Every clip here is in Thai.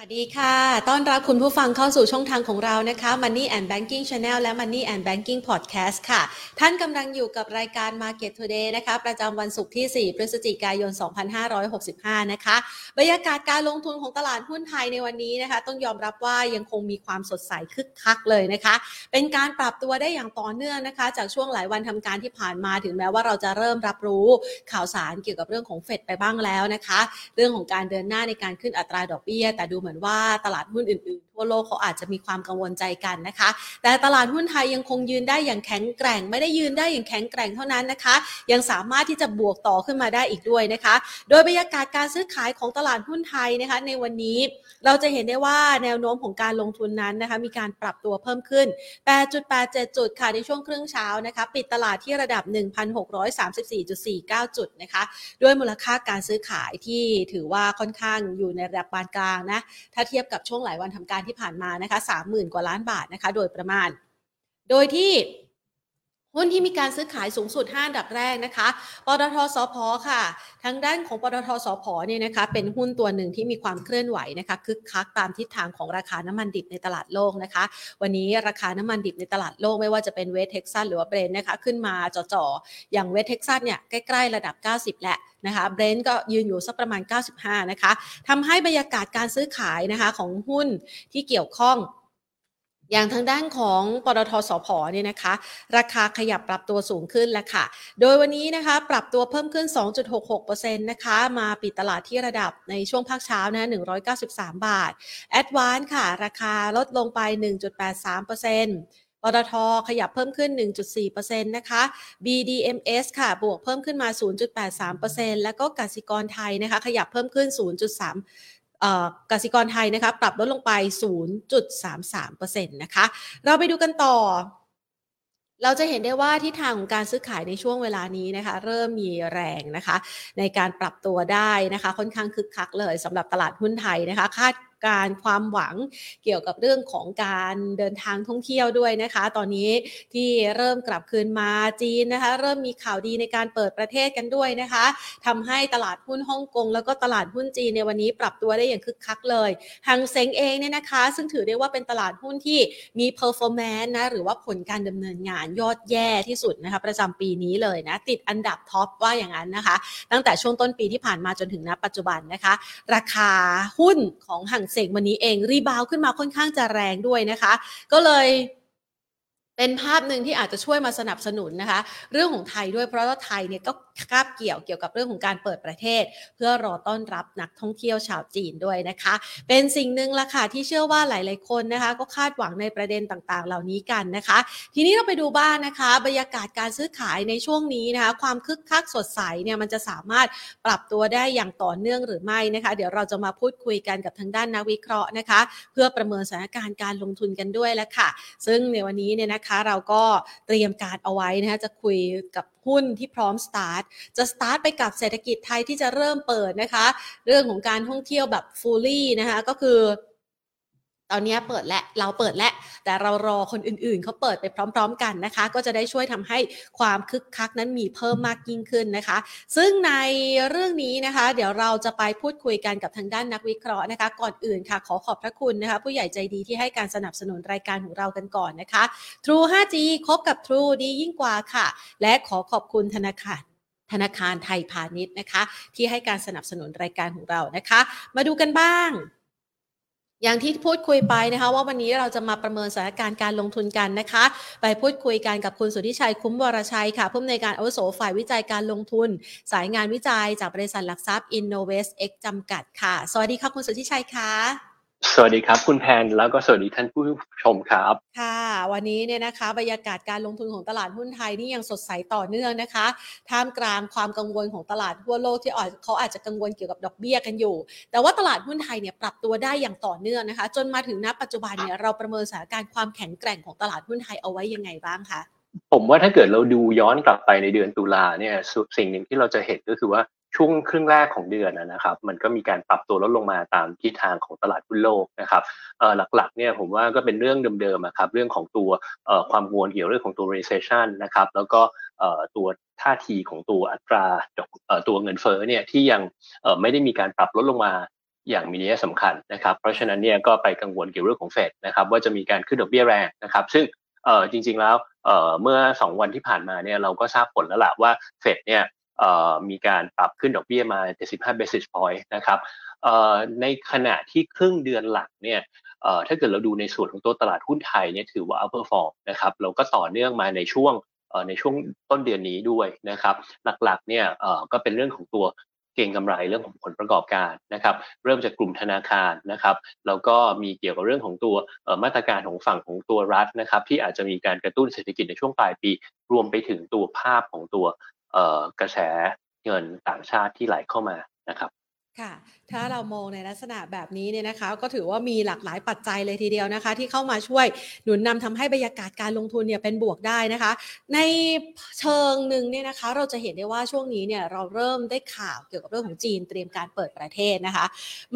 สวัสดีค่ะต้อนรับคุณผู้ฟังเข้าสู่ช่องทางของเรานะคะ Money and Banking Channel และ Money and Banking Podcast ค่ะท่านกำลังอยู่กับรายการ Market Today นะคะประจำวันศุกร์ที่4พฤศจิกายน2565นะคะบรรยากาศการลงทุนของตลาดหุ้นไทยในวันนี้นะคะต้องยอมรับว่ายังคงมีความสดใสคึกคักเลยนะคะเป็นการปรับตัวได้อย่างต่อเนื่องนะคะจากช่วงหลายวันทำการที่ผ่านมาถึงแม้ว่าเราจะเริ่มรับรู้ข่าวสารเกี่ยวกับเรื่องของ Fed ไปบ้างแล้วนะคะเรื่องของการเดินหน้าในการขึ้นอัตราดอกเบี้ยแต่ดูเหมือนว่าตลาดหุ้นอื่นๆทั่วโลกเขาอาจจะมีความกังวลใจกันนะคะแต่ตลาดหุ้นไทยยังคงยืนได้อย่างแข็งแกร่งไม่ได้ยืนได้อย่างแข็งแกร่งเท่านั้นนะคะยังสามารถที่จะบวกต่อขึ้นมาได้อีกด้วยนะคะโดยบรรยากาศการซื้อขายของตลาดหุ้นไทยนะคะในวันนี้เราจะเห็นได้ว่าแนวโน้มของการลงทุนนั้นนะคะมีการปรับตัวเพิ่มขึ้น 8.87 จุดค่ะในช่วงครึ่งเช้านะคะปิดตลาดที่ระดับ 1,634.49 จุดนะคะด้วยมูลค่าการซื้อขายที่ถือว่าค่อนข้างอยู่ในระดับปานกลางนะถ้าเทียบกับช่วงหลายวันทำการที่ผ่านมานะคะ 30,000 กว่าล้านบาทนะคะโดยประมาณโดยที่หุ้นที่มีการซื้อขายสูงสุด5อันดับแรกนะคะปตท.สผ.ค่ะทางด้านของปตท.สผ.เนี่ยนะคะเป็นหุ้นตัวหนึ่งที่มีความเคลื่อนไหวนะคะคึกคักตามทิศทางของราคาน้ำมันดิบในตลาดโลกนะคะวันนี้ราคาน้ำมันดิบในตลาดโลกไม่ว่าจะเป็นเวสเท็กซัสหรือว่าเบรนท์นะคะขึ้นมาจ่อๆอย่างเวสเท็กซัสเนี่ยใกล้ๆระดับ90และนะคะ Brent ก็ยืนอยู่สักประมาณ95นะคะทำให้บรรยากาศการซื้อขายนะคะของหุ้นที่เกี่ยวข้องอย่างทางด้านของปตท.สผ.เนี่ยนะคะราคาขยับปรับตัวสูงขึ้นแล้วค่ะโดยวันนี้นะคะปรับตัวเพิ่มขึ้น 2.66% นะคะมาปิดตลาดที่ระดับในช่วงภาคเช้านะ193บาท ADVANCE ค่ะราคาลดลงไป 1.83%ปตท.ขยับเพิ่มขึ้น 1.4% นะคะ BDMS ค่ะบวกเพิ่มขึ้นมา 0.83% แล้วก็กสิกรไทยนะคะขยับเพิ่มขึ้น กสิกรไทยนะคะปรับลดลงไป 0.33% นะคะเราไปดูกันต่อเราจะเห็นได้ว่าทิศทางของการซื้อขายในช่วงเวลานี้นะคะเริ่มมีแรงนะคะในการปรับตัวได้นะคะค่อนข้างคึกคักเลยสำหรับตลาดหุ้นไทยนะคะคาดการความหวังเกี่ยวกับเรื่องของการเดินทางท่องเที่ยวด้วยนะคะตอนนี้ที่เริ่มกลับคืนมาจีนนะคะเริ่มมีข่าวดีในการเปิดประเทศกันด้วยนะคะทำให้ตลาดหุ้นฮ่องกงแล้วก็ตลาดหุ้นจีนในวันนี้ปรับตัวได้อย่างคึกคักเลยหางเซ็งเองเนี่ยนะคะซึ่งถือได้ว่าเป็นตลาดหุ้นที่มี performance นะหรือว่าผลการดำเนินงานยอดแย่ที่สุดนะคะประจำปีนี้เลยนะติดอันดับท็อปว่าอย่างนั้นนะคะตั้งแต่ช่วงต้นปีที่ผ่านมาจนถึงณปัจจุบันนะคะราคาหุ้นของหางเสกวันนี้เองรีบาวขึ้นมาค่อนข้างจะแรงด้วยนะคะก็เลยเป็นภาพหนึ่งที่อาจจะช่วยมาสนับสนุนนะคะเรื่องของไทยด้วยเพราะว่าไทยเนี่ยก็คาบเกี่ยวกับเรื่องของการเปิดประเทศเพื่อรอต้อนรับนักท่องเที่ยวชาวจีนด้วยนะคะเป็นสิ่งหนึ่งละค่ะที่เชื่อว่าหลายๆคนนะคะก็คาดหวังในประเด็นต่างๆเหล่านี้กันนะคะทีนี้เราไปดูบ้าง นะคะบรรยากาศการซื้อขายในช่วงนี้นะคะความคึกคักสดใสเนี่ยมันจะสามารถปรับตัวได้อย่างต่อเนื่องหรือไม่นะคะเดี๋ยวเราจะมาพูดคุยกันกับทางด้านนักวิเคราะห์นะคะเพื่อประเมินสถานการณ์การลงทุนกันด้วยละค่ะซึ่งในวันนี้เนี่ยนะคะเราก็เตรียมการเอาไว้นะคะจะคุยกับหุ้นที่พร้อมสตาร์ทจะสตาร์ทไปกับเศรษฐกิจไทยที่จะเริ่มเปิดนะคะเรื่องของการท่องเที่ยวแบบ fully นะคะก็คือตอนนี้เปิดและเราเปิดและแต่เรารอคนอื่นๆเขาเปิดไปพร้อมๆกันนะคะก็จะได้ช่วยทำให้ความคึกคักนั้นมีเพิ่มมากยิ่งขึ้นนะคะซึ่งในเรื่องนี้นะคะเดี๋ยวเราจะไปพูดคุยกันกับทางด้านนักวิเคราะห์นะคะก่อนอื่นค่ะขอขอบพระคุณนะคะผู้ใหญ่ใจดีที่ให้การสนับสนุนรายการของเรากันก่อนนะคะ True 5G คบกับ True ดียิ่งกว่าค่ะและขอขอบคุณธนาคารไทยพาณิชย์นะคะที่ให้การสนับสนุนรายการของเรานะคะมาดูกันบ้างอย่างที่พูดคุยไปนะคะว่าวันนี้เราจะมาประเมินสถานการณ์การลงทุนกันนะคะไปพูดคุยกันกับคุณสุทธิชัยคุ้มวรชัยค่ะผู้อำนวยการอาวุโสฝ่ายวิจัยการลงทุนสายงานวิจัยจากบริษัทหลักทรัพย์ InnovestX จำกัดค่ะสวัสดีค่ะคุณสุทธิชัยค่ะสวัสดีครับคุณแพนแล้วก็สวัสดีท่านผู้ชมครับค่ะวันนี้เนี่ยนะคะบรรยากาศการลงทุนของตลาดหุ้นไทยนี่ยังสดใสต่อเนื่องนะคะท่ามกลางความกังวลของตลาดทั่วโลกที่เขาอาจจะกังวลเกี่ยวกับดอกเบี้ยกันอยู่แต่ว่าตลาดหุ้นไทยเนี่ยปรับตัวได้อย่างต่อเนื่องนะคะจนมาถึงณปัจจุบันเนี่ยเราประเมินสถานการณ์ความแข็งแกร่งของตลาดหุ้นไทยเอาไว้ยังไงบ้างคะผมว่าถ้าเกิดเราดูย้อนกลับไปในเดือนตุลาเนี่ยสิ่งหนึ่งที่เราจะเห็นก็คือว่าช่วงครึ่งแรกของเดือนนะครับมันก็มีการปรับตัวลดลงมาตามทิศทางของตลาดหุ้นโลกนะครับหลักๆเนี่ยผมว่าก็เป็นเรื่องเดิมๆครับเรื่องของตัวความกังวลเกี่ยวเรื่องของตัว recession นะครับแล้วก็ตัวท่าทีของตัวอัตราตัวเงินเฟ้อเนี่ยที่ยังไม่ได้มีการปรับลดลงมา อย่างมีนัยสำคัญนะครับเพราะฉะนั้นเนี่ยก็ไปกังวลเกี่ยวเรื่องของเฟดนะครับว่าจะมีการขึ้นดอกเบี้ยแรงนะครับซึ่งจริงๆแล้วเมื่อ2วันที่ผ่านมาเนี่ยเราก็ทราบผลแล้วล่ะว่าเฟดเนี่ยมีการปรับขึ้นดอกเบี้ยมา75 Basis Point นะครับในขณะที่ครึ่งเดือนหลังเนี่ยถ้าเกิดเราดูในส่วนของตัวตลาดหุ้นไทยเนี่ยถือว่าอัพเพอร์ฟอร์มนะครับเราก็ต่อเนื่องมาในช่วงต้นเดือนนี้ด้วยนะครับหลักๆเนี่ยก็เป็นเรื่องของตัวเก็งกำไรเรื่องของผลประกอบการนะครับเริ่มจากกลุ่มธนาคารนะครับแล้วก็มีเกี่ยวกับเรื่องของตัวมาตรการของฝั่งของตัวรัฐนะครับที่อาจจะมีการกระตุ้นเศรษฐกิจในช่วงปลายปีรวมไปถึงตัวภาพของตัวกระแสเงินต่างชาติที่ไหลเข้ามานะครับค่ะถ้าเรามองในลักษณะแบบนี้เนี่ยนะคะก็ถือว่ามีหลากหลายปัจจัยเลยทีเดียวนะคะที่เข้ามาช่วยหนุนนำทำให้บรรยากาศการลงทุนเนี่ยเป็นบวกได้นะคะในเชิงหนึ่งเนี่ยนะคะเราจะเห็นได้ว่าช่วงนี้เนี่ยเราเริ่มได้ข่าวเกี่ยวกับเรื่องของจีนเตรียมการเปิดประเทศนะคะ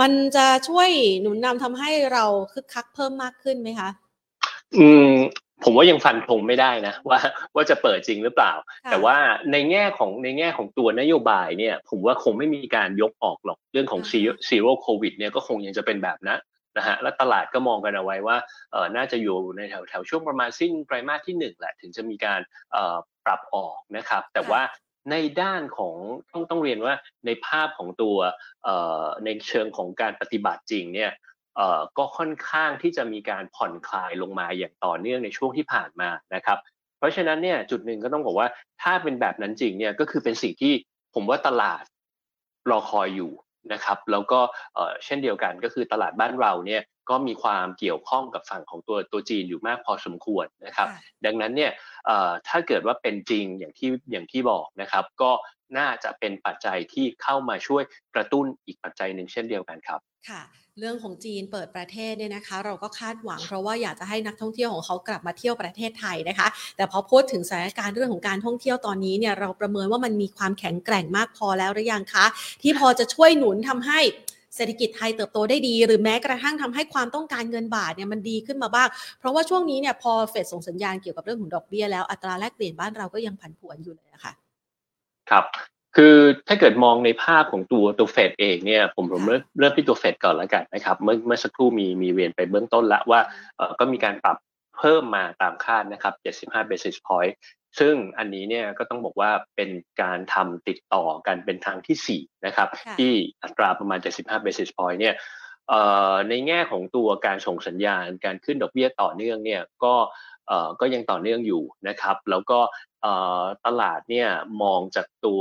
มันจะช่วยหนุนนำทำให้เราคึกคักเพิ่มมากขึ้นไหมคะผมว่ายังฟันธงไม่ได้นะว่าจะเปิดจริงหรือเปล่าแต่ว่าในแง่ของตัวนโยบายเนี่ยผมว่าคงไม่มีการยกออกหรอกเรื่องของZero Covid เนี่ยก็คงยังจะเป็นแบบนั้นนะฮะและตลาดก็มองกันเอาไว้ว่าน่าจะอยู่ในแถวช่วงประมาณสิ้นไตรมาสที่1แหละถึงจะมีการปรับออกนะครับแต่ว่าในด้านของต้องเรียนว่าในภาพของตัวในเชิงของการปฏิบัติจริงเนี่ยก็ค่อนข้างที่จะมีการผ่อนคลายลงมาอย่างต่อเนื่องในช่วงที่ผ่านมานะครับเพราะฉะนั้นเนี่ยจุดหนึ่งก็ต้องบอกว่าถ้าเป็นแบบนั้นจริงเนี่ยก็คือเป็นสิ่งที่ผมว่าตลาดรอคอยอยู่นะครับแล้วก็เช่นเดียวกันก็คือตลาดบ้านเราเนี่ยก็มีความเกี่ยวข้องกับฝั่งของตัวจีนอยู่มากพอสมควรนะครับดังนั้นเนี่ยถ้าเกิดว่าเป็นจริงอย่างที่บอกนะครับก็น่าจะเป็นปัจจัยที่เข้ามาช่วยกระตุ้นอีกปัจจัยหนึ่งเช่นเดียวกันครับค่ะเรื่องของจีนเปิดประเทศเนี่ยนะคะเราก็คาดหวังเพราะว่าอยากจะให้นักท่องเที่ยวของเขากลับมาเที่ยวประเทศไทยนะคะแต่พอพูดถึงสถานการณ์เรื่องของการท่องเที่ยวตอนนี้เนี่ยเราประเมินว่ามันมีความแข็งแกร่งมากพอแล้วหรือยังคะที่พอจะช่วยหนุนทำให้เศรษฐกิจไทยเติบโตได้ดีหรือแม้กระทั่งทำให้ความต้องการเงินบาทเนี่ยมันดีขึ้นมาบ้างเพราะว่าช่วงนี้เนี่ยพอเฟดส่งสัญญาณเกี่ยวกับเรื่องของดอกเบี้ยแล้วอัตราแลกเปลี่ยนบ้านเราก็ยังผันผวนอยู่เลยนะคะครับคือถ้าเกิดมองในภาพของตัวเฟดเองเนี่ยผมเริ่มที่ตัวเฟดก่อนละกันนะครับเมื่อสักครู่มีเวียนไปเบื้องต้นละว่าก็มีการปรับเพิ่มมาตามคาดนะครับ75 basis point ซึ่งอันนี้เนี่ยก็ต้องบอกว่าเป็นการทำติดต่อกันเป็นทางที่4นะครับที่อัตราประมาณ75 basis point เนี่ยในแง่ของตัวการส่งสัญญาณการขึ้นดอกเบี้ยต่อเนื่องเนี่ยก็ยังต่อเนื่องอยู่นะครับแล้วก็ตลาดเนี่ยมองจากตัว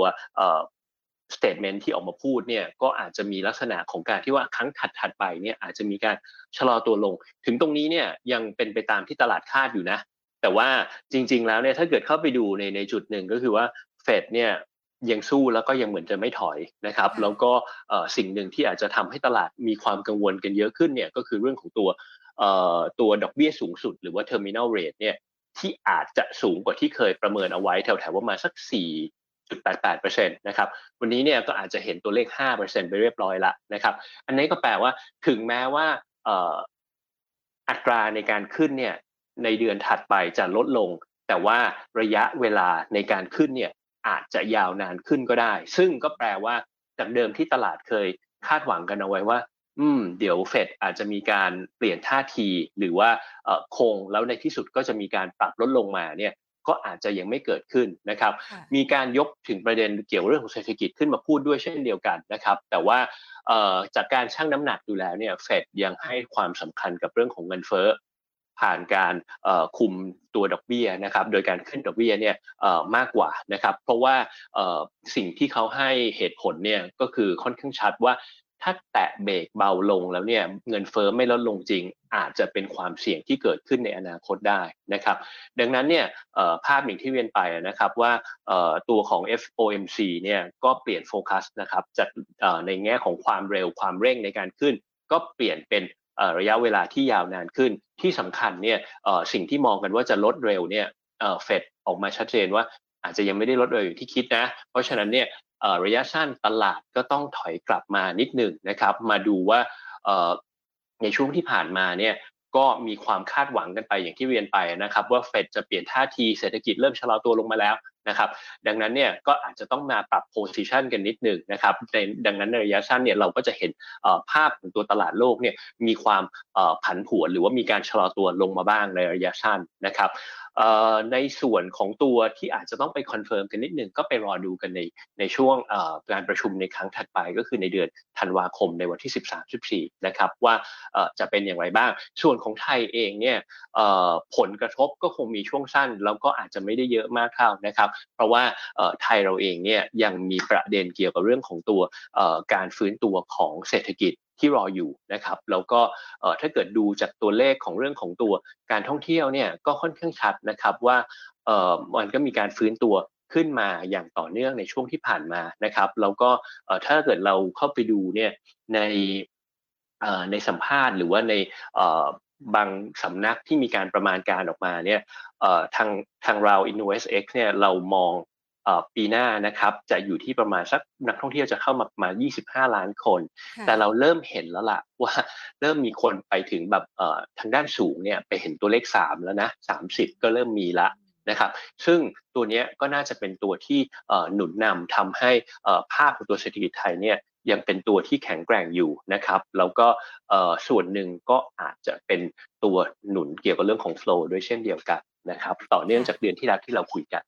สเตทเมนต์ที่ออกมาพูดเนี่ยก็อาจจะมีลักษณะของการที่ว่าครั้งถัดไปเนี่ยอาจจะมีการชะลอตัวลงถึงตรงนี้เนี่ยยังเป็นไปตามที่ตลาดคาดอยู่นะแต่ว่าจริงๆแล้วเนี่ยถ้าเกิดเข้าไปดูในจุดหนึ่งก็คือว่าเฟดเนี่ยยังสู้แล้วก็ยังเหมือนจะไม่ถอยนะครับแล้วก็สิ่งหนึ่งที่อาจจะทำให้ตลาดมีความกังวลกันเยอะขึ้นเนี่ยก็คือเรื่องของตัวดอกเบี้ยสูงสุดหรือว่า terminal rate เนี่ยที่อาจจะสูงกว่าที่เคยประเมินเอาไว้แถวๆว่ามาสัก 4.88% นะครับวันนี้เนี่ยก็อาจจะเห็นตัวเลข 5% ไปเรียบร้อยละนะครับอันนี้ก็แปลว่าถึงแม้ว่าอัตราในการขึ้นเนี่ยในเดือนถัดไปจะลดลงแต่ว่าระยะเวลาในการขึ้นเนี่ยอาจจะยาวนานขึ้นก็ได้ซึ่งก็แปลว่าจากเดิมที่ตลาดเคยคาดหวังกันเอาไว้ว่าเดี๋ยวเฟดอาจจะมีการเปลี่ยนท่าทีหรือว่าคงแล้วในที่สุดก็จะมีการปรับลดลงมาเนี่ยก็อาจจะยังไม่เกิดขึ้นนะครับมีการยกถึงประเด็นเกี่ยวเรื่องของเศรษฐกิจขึ้นมาพูดด้วยเช่นเดียวกันนะครับแต่ว่าจากการชั่งน้ำหนักดูแล้วเนี่ยเฟดยังให้ความสำคัญกับเรื่องของเงินเฟ้อผ่านการคุมตัวดอกเบี้ยนะครับโดยการขึ้นดอกเบี้ยเนี่ยมากกว่านะครับเพราะว่าสิ่งที่เขาให้เหตุผลเนี่ยก็คือค่อนข้างชัดว่าถ้าแตะเบรกเบาลงแล้วเนี่ยเงินเฟ้อไม่ลดลงจริงอาจจะเป็นความเสี่ยงที่เกิดขึ้นในอนาคตได้นะครับดังนั้นเนี่ยภาพอย่างที่เวียนไปนะครับว่าตัวของ FOMC เนี่ยก็เปลี่ยนโฟกัสนะครับจากในแง่ของความเร็วความเร่งในการขึ้นก็เปลี่ยนเป็นระยะเวลาที่ยาวนานขึ้นที่สำคัญเนี่ยสิ่งที่มองกันว่าจะลดเร็วเนี่ยเฟดออกมาชัดเจนว่าอาจจะยังไม่ได้ลดเร็วอย่างที่คิดนะเพราะฉะนั้นเนี่ยระยะสั้นตลาดก็ต้องถอยกลับมานิดหนึ่งนะครับมาดูว่าในช่วงที่ผ่านมาเนี่ยก็มีความคาดหวังกันไปอย่างที่เรียนไปนะครับว่าเฟดจะเปลี่ยนท่าทีเศรษฐกิจเริ่มชะลอตัวลงมาแล้ว นะครับดังนั้นเนี่ยก็อาจจะต้องมาปรับโพซิชันกันนิดหนึ่งนะครับดังนั้นในระยะสั้นเนี่ยเราก็จะเห็นภาพของตัวตลาดโลกเนี่ยมีความผันผวนหรือว่ามีการชะลอตัวลงมาบ้างในระยะสั้นนะครับในส่วนของตัวที่อาจจะต้องไปคอนเฟิร์มกันนิดนึงก็ไปรอดูกันในช่วงการประชุมในครั้งถัดไปก็คือในเดือนธันวาคมในวันที่ 13-14 นะครับว่าจะเป็นอย่างไรบ้างส่วนของไทยเองเนี่ยผลกระทบก็คงมีช่วงสั้นแล้วก็อาจจะไม่ได้เยอะมากเท่านะครับเพราะว่าไทยเราเองเนี่ยยังมีประเด็นเกี่ยวกับเรื่องของตัวการฟื้นตัวของเศรษฐกิจที่รออยู่นะครับแล้วก็ถ้าเกิดดูจากตัวเลขของเรื่องของตัวการท่องเที่ยวเนี่ยก็ค่อนข้างชัดนะครับว่ามันก็มีการฟื้นตัวขึ้นมาอย่างต่อเนื่องในช่วงที่ผ่านมานะครับแล้วก็ถ้าเกิดเราเข้าไปดูเนี่ยในสัมภาษณ์หรือว่าในบางสำนักที่มีการประมาณการออกมาเนี่ยทางเรา InnovestX เนี่ยเรามองปีหน้านะครับจะอยู่ที่ประมาณสักนักท่องเที่ยวจะเข้ามาประมาณ25ล้านคนแต่เราเริ่มเห็นแล้วล่ะว่าเริ่มมีคนไปถึงแบบทางด้านสูงเนี่ยไปเห็นตัวเลข3แล้วนะ30ก็เริ่มมีละนะครับซึ่งตัวนี้ก็น่าจะเป็นตัวที่หนุนนำทำให้ภาพของตัวเศรษฐกิจไทยเนี่ยยังเป็นตัวที่แข็งแกร่งอยู่นะครับแล้วก็ส่วนหนึ่งก็อาจจะเป็นตัวหนุนเกี่ยวกับเรื่องของ flow ด้วยเช่นเดียวกันนะครับต่อเนื่องจากเดือนที่แล้วที่เราคุยกัน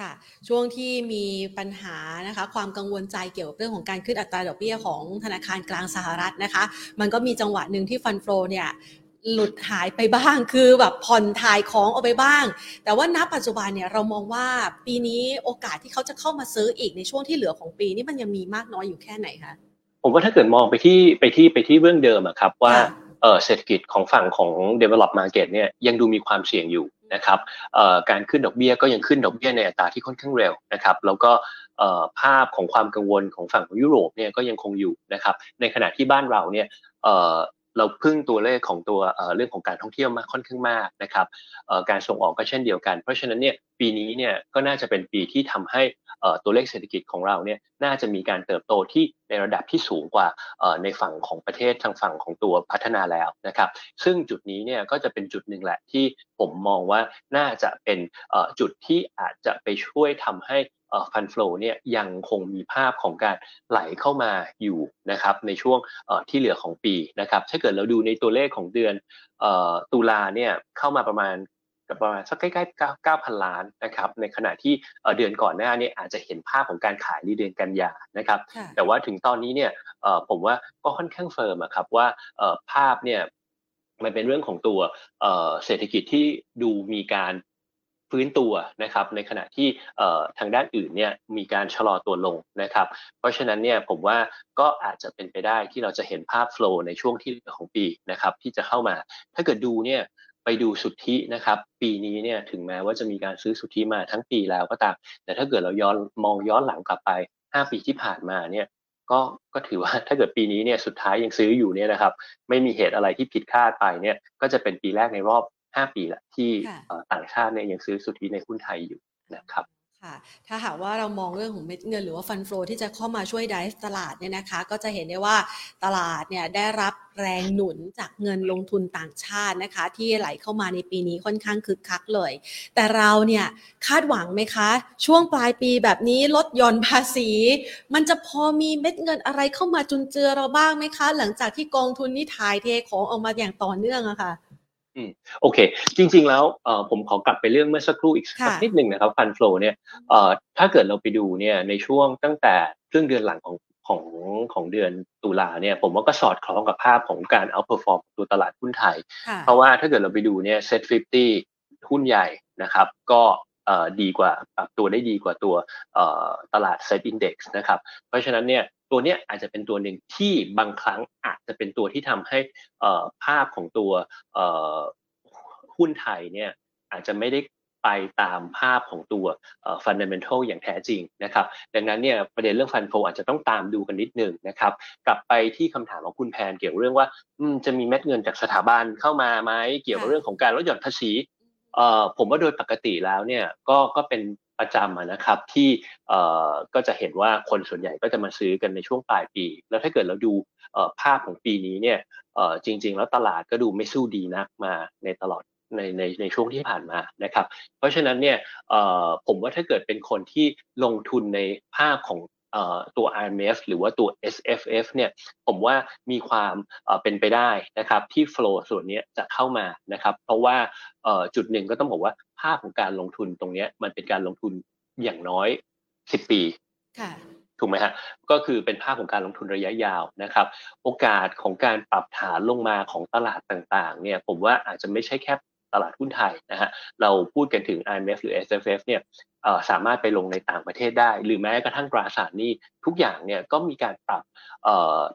ค่ะช่วงที่มีปัญหานะคะความกังวลใจเกี่ยวกับเรื่องของการขึ้นอัตราดอกเบี้ยของธนาคารกลางสหรัฐนะคะมันก็มีจังหวะหนึ่งที่ฟันโฟเนี่ยหลุดหายไปบ้างคือแบบผ่อนถ่ายของเอาไปบ้างแต่ว่าณปัจจุบันเนี่ยเรามองว่าปีนี้โอกาสที่เขาจะเข้ามาซื้ออีกในช่วงที่เหลือของปีนี้มันยังมีมากน้อยอยู่แค่ไหนคะผมว่าถ้าเกิดมองไปที่เรื่องเดิมอะครับว่าเศรษฐกิจของฝั่งของ develop market เนี่ยยังดูมีความเสี่ยงอยู่นะครับการขึ้นดอกเบี้ยก็ยังขึ้นดอกเบี้ยในอัตราที่ค่อนข้างเร็วนะครับแล้วก็ภาพของความกังวลของฝั่งของยุโรปเนี่ยก็ยังคงอยู่นะครับในขณะที่บ้านเราเนี่ยเราพึ่งตัวเลขของตัวเรื่องของการท่องเที่ยวมาค่อนข้างมากนะครับการส่งออกก็เช่นเดียวกันเพราะฉะนั้นเนี่ยปีนี้เนี่ยก็น่าจะเป็นปีที่ทำให้ตัวเลขเศรษฐกิจของเราเนี่ยน่าจะมีการเติบโตที่ในระดับที่สูงกว่าในฝั่งของประเทศทางฝั่งของตัวพัฒนาแล้วนะครับซึ่งจุดนี้เนี่ยก็จะเป็นจุดหนึ่งแหละที่ผมมองว่าน่าจะเป็นจุดที่อาจจะไปช่วยทำให้fund flow เนี่ยยังคงมีภาพของการไหลเข้ามาอยู่นะครับในช่วงที่เหลือของปีนะครับถ้าเกิดเราดูในตัวเลขของเดือนตุลาเนี่ยเข้ามาประมาณสักใกล้ๆ 9,000 ล้านนะครับในขณะที่เดือนก่อนหน้านี้อาจจะเห็นภาพของการขายในเดือนกันยานะครับแต่ว่าถึงตอนนี้เนี่ยผมว่าก็ค่อนข้างเฟิร์มครับว่าภาพเนี่ยมันเป็นเรื่องของตัวเศรษฐกิจที่ดูมีการฟื้นตัวนะครับในขณะที่ทางด้านอื่นเนี่ยมีการชะลอตัวลงนะครับเพราะฉะนั้นเนี่ยผมว่าก็อาจจะเป็นไปได้ที่เราจะเห็นภาพ flow ในช่วงที่เหลือของปีนะครับที่จะเข้ามาถ้าเกิดดูเนี่ยไปดูสุทธินะครับปีนี้เนี่ยถึงแม้ว่าจะมีการซื้อสุทธิมาทั้งปีแล้วก็ตามแต่ถ้าเกิดเราย้อนหลังกลับไป5ปีที่ผ่านมาเนี่ยก็ถือว่าถ้าเกิดปีนี้เนี่ยสุดท้ายยังซื้ออยู่เนี่ยนะครับไม่มีเหตุอะไรที่ผิดคาดไปเนี่ยก็จะเป็นปีแรกในรอบ5ปีละที่ต่างชาติเนี่ยยังซื้อสุทธิในหุ้นไทยอยู่นะครับค่ะถ้าหากว่าเรามองเรื่องของเม็ดเงินหรือว่าฟันโฟลที่จะเข้ามาช่วยไดฟ์ตลาดเนี่ยนะคะก็จะเห็นได้ว่าตลาดเนี่ยได้รับแรงหนุนจากเงินลงทุนต่างชาตินะคะที่ไหลเข้ามาในปีนี้ค่อนข้างคึกคักเลยแต่เราเนี่ยคาดหวังไหมคะช่วงปลายปีแบบนี้ลดหย่อนภาษีมันจะพอมีเม็ดเงินอะไรเข้ามาจุนเจือเราบ้างไหมคะหลังจากที่กองทุนนี่ถ่ายเทของออกมาอย่างต่อเนื่องอะค่ะโอเคจริงๆแล้วผมขอกลับไปเรื่องเมื่อสักครู่อีกสักนิดหนึ่งนะครับฟันโฟลเนี่ยถ้าเกิดเราไปดูเนี่ยในช่วงตั้งแต่ครึ่งเดือนหลังของเดือนตุลาเนี่ยผมว่าก็สอดคล้องกับภาพของการเอาท์เพอร์ฟอร์มตัวตลาดหุ้นไทยเพราะว่าถ้าเกิดเราไปดูเนี่ยเซ็ต50หุ้นใหญ่นะครับก็ดีกว่าปรับตัวได้ดีกว่าตัวตลาดเซ็ตอินเด็กซ์นะครับเพราะฉะนั้นเนี่ยตัวเนี้ยอาจจะเป็นตัวหนึ่งที่บางครั้งอาจจะเป็นตัวที่ทำให้ภาพของตัวหุ้นไทยเนี่ยอาจจะไม่ได้ไปตามภาพของตัวfundamental อย่างแท้จริงนะครับดังนั้นเนี่ยประเด็นเรื่อง fund flow อาจจะต้องตามดูกันนิดนึงนะครับกลับไปที่คำถามของคุณแพนเกี่ยวกับเรื่องว่าจะมีเม็ดเงินจากสถาบันเข้ามาไหมเกี่ยวกับเรื่องของการลดหย่อนภาษีผมว่าโดยปกติแล้วเนี่ยก็เป็นประจำนะครับที่ก็จะเห็นว่าคนส่วนใหญ่ก็จะมาซื้อกันในช่วงปลายปีแล้วถ้าเกิดเราดูภาพของปีนี้เนี่ยจริงๆแล้วตลาดก็ดูไม่สู้ดีนักมาในตลอด ในช่วงที่ผ่านมานะครับเพราะฉะนั้นเนี่ยผมว่าถ้าเกิดเป็นคนที่ลงทุนในภาพของตัว RMF หรือว่าตัว SFF เนี่ยผมว่ามีความเป็นไปได้นะครับที่ flow ส่วนนี้จะเข้ามานะครับเพราะว่าจุดหนึ่งก็ต้องบอกว่าภาพของการลงทุนตรงนี้มันเป็นการลงทุนอย่างน้อย10ปีถูกไหมฮะก็คือเป็นภาพของการลงทุนระยะยาวนะครับโอกาสของการปรับฐานลงมาของตลาดต่างๆเนี่ยผมว่าอาจจะไม่ใช่แค่ตลาดหุ้นไทยนะฮะเราพูดกันถึง IMF หรือ SFF เนี่ยสามารถไปลงในต่างประเทศได้หรือแม้กระทั่งตราสารหนี้ทุกอย่างเนี่ยก็มีการปรับ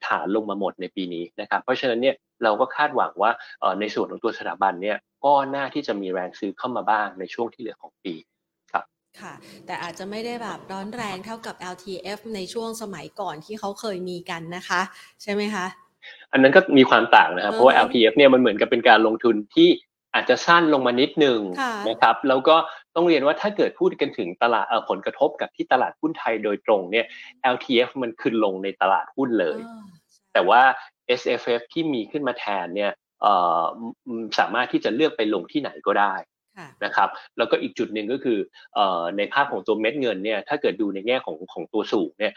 ฐานลงมาหมดในปีนี้นะครับเพราะฉะนั้นเนี่ยเราก็คาดหวังว่าในส่วนของตัวสถาบันเนี่ยก็น่าที่จะมีแรงซื้อเข้ามาบ้างในช่วงที่เหลือของปีค่ะแต่อาจจะไม่ได้แบบร้อนแรงเท่ากับ LTF ในช่วงสมัยก่อนที่เขาเคยมีกันนะคะใช่ไหมคะอันนั้นก็มีความต่างนะครับเพราะว่า LTF เนี่ยมันเหมือนกับเป็นการลงทุนที่อาจจะสั้นลงมานิดนึงนะครับแล้วก็ต้องเรียนว่าถ้าเกิดพูดกันถึงตลาดผลกระทบกับที่ตลาดหุ้นไทยโดยตรงเนี่ย LTF มันขึ้นลงในตลาดหุ้นเลยแต่ว่า SFF ที่มีขึ้นมาแทนเนี่ยสามารถที่จะเลือกไปลงที่ไหนก็ได้นะครับแล้วก็อีกจุดหนึ่งก็คือในภาพของตัวเม็ดเงินเนี่ยถ้าเกิดดูในแง่ของตัวสูงเนี่ย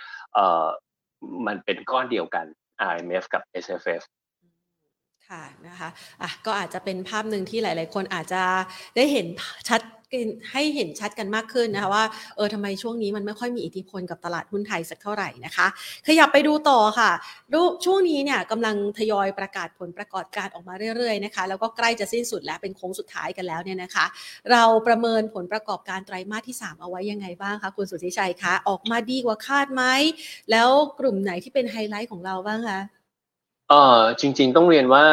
มันเป็นก้อนเดียวกัน IMF กับ SFF ค่ะนะคะอ่ะก็อาจจะเป็นภาพนึงที่หลายๆคนอาจจะได้เห็นชัดให้เห็นชัดกันมากขึ้นนะคะว่าทำไมช่วงนี้มันไม่ค่อยมีอิทธิพลกับตลาดหุ้นไทยสักเท่าไหร่นะคะขยับไปดูต่อค่ะช่วงนี้เนี่ยกำลังทยอยประกาศผลประกอบการออกมาเรื่อยๆนะคะแล้วก็ใกล้จะสิ้นสุดแล้วเป็นโค้งสุดท้ายกันแล้วเนี่ยนะคะเราประเมินผลประกอบการไตรมาสที่3เอาไว้ยังไงบ้างคะคุณสุทธิชัยคะออกมาดีกว่าคาดไหมแล้วกลุ่มไหนที่เป็นไฮไลท์ของเราบ้างคะจริงๆต้องเรียนว่า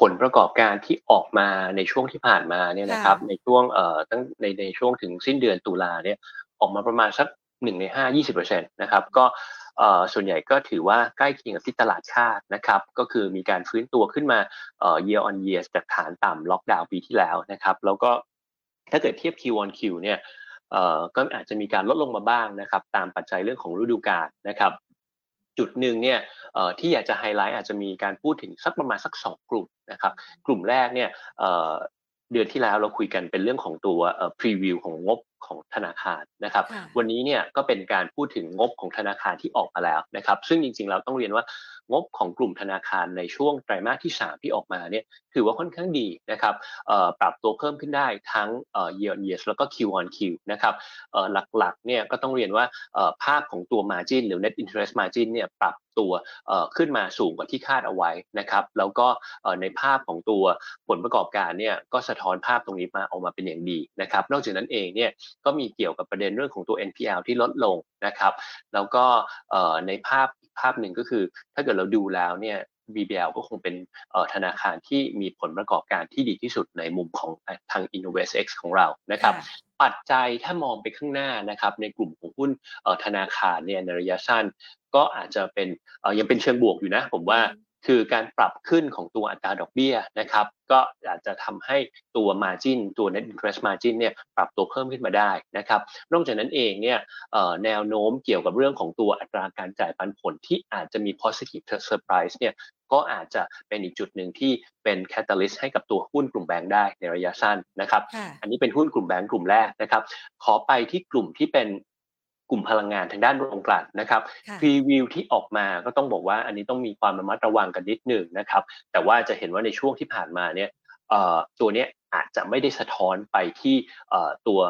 ผลประกอบการที่ออกมาในช่วงที่ผ่านมาเนี่ยนะครับในช่วงตั้งในช่วงถึงสิ้นเดือนตุลาเนี่ยออกมาประมาณสัก1ใน5 20% นะครับก็ส่วนใหญ่ก็ถือว่าใกล้เคียงกับที่ตลาดคาดนะครับก็คือมีการฟื้นตัวขึ้นมาyear on year จากฐานต่ำล็อกดาวน์ปีที่แล้วนะครับแล้วก็ถ้าเกิดเทียบ Q on Q เนี่ยก็อาจจะมีการลดลงมาบ้างนะครับตามปัจจัยเรื่องของฤดูกาลนะครับจุดหนึ่งเนี่ยที่อยากจะไฮไลท์อาจจะมีการพูดถึงสักประมาณสัก2กลุ่มนะครับกลุ่มแรกเนี่ยเดือนที่แล้วเราคุยกันเป็นเรื่องของตัวพรีวิวของงบของธนาคารนะครับวันนี้เนี่ยก็เป็นการพูดถึงงบของธนาคารที่ออกมาแล้วนะครับซึ่งจริงๆเราต้องเรียนว่างบของกลุ่มธนาคารในช่วงไตรมาสที่3ที่ออกมาเนี่ยถือว่าค่อนข้างดีนะครับปรับตัวเพิ่มขึ้นได้ทั้งyear on year แล้วก็ Q on Q นะครับหลักๆเนี่ยก็ต้องเรียนว่าภาพของตัว margin หรือ net interest margin เนี่ยปรับตัวขึ้นมาสูงกว่าที่คาดเอาไว้นะครับแล้วก็ในภาพของตัวผลประกอบการเนี่ยก็สะท้อนภาพตรงนี้มาออกมาเป็นอย่างดีนะครับนอกจากนั้นเองเนี่ยก็มีเกี่ยวกับประเด็นเรื่องของตัว NPL ที่ลดลงนะครับแล้วก็ในภาพหนึ่งก็คือถ้าเกิดเราดูแล้วเนี่ย BBL ก็คงเป็นธนาคารที่มีผลประกอบการที่ดีที่สุดในมุมของทาง InnovestX ของเรานะครับปัจจัยถ้ามองไปข้างหน้านะครับในกลุ่มของหุ้นธนาคารเนี่ยในระยะสั้นก็อาจจะเป็นยังเป็นเชิงบวกอยู่นะผมว่าคือการปรับขึ้นของตัวอัตราดอกเบี้ยนะครับก็อาจจะทำให้ตัว margin ตัว net interest margin เนี่ยปรับตัวเพิ่มขึ้นมาได้นะครับนอกจากนั้นเองเนี่ยแนวโน้มเกี่ยวกับเรื่องของตัวอัตราการจ่ายปันผลที่อาจจะมี positive surprise เนี่ยก็อาจจะเป็นอีกจุดหนึ่งที่เป็น catalyst ให้กับตัวหุ้นกลุ่มแบงก์ได้ในระยะสั้นนะครับอันนี้เป็นหุ้นกลุ่มแบงก์กลุ่มแรกนะครับขอไปที่กลุ่มที่เป็นกลุ่มพลังงานทางด้านโรงกลั่นนะครับพรีวิวที่ออกมาก็ต้องบอกว่าอันนี้ต้องมีความระมัดระวังกันนิดหนึ่งนะครับแต่ว่าจะเห็นว่าในช่วงที่ผ่านมาเนี่ยตัวนี้อาจจะไม่ได้สะท้อนไปที่ตัว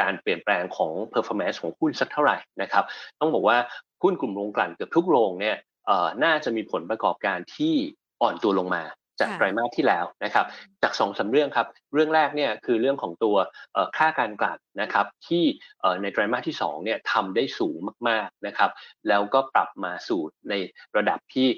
การเปลี่ยนแปลงของ performance ของหุ้นสักเท่าไหร่นะครับต้องบอกว่าหุ้นกลุ่มโรงกลั่นเกือบทุกโรงเนี่ยน่าจะมีผลประกอบการที่อ่อนตัวลงมาจากไตรมาสที่แล้วนะครับจาก 2-3 เรื่องครับเรื่องแรกเนี่ยคือเรื่องของตัวค่าการกลั่นนะครับที่ในไตรมาสที่2เนี่ยทำได้สูงมากๆนะครับแล้วก็ปรับมาสู่ในระดับที่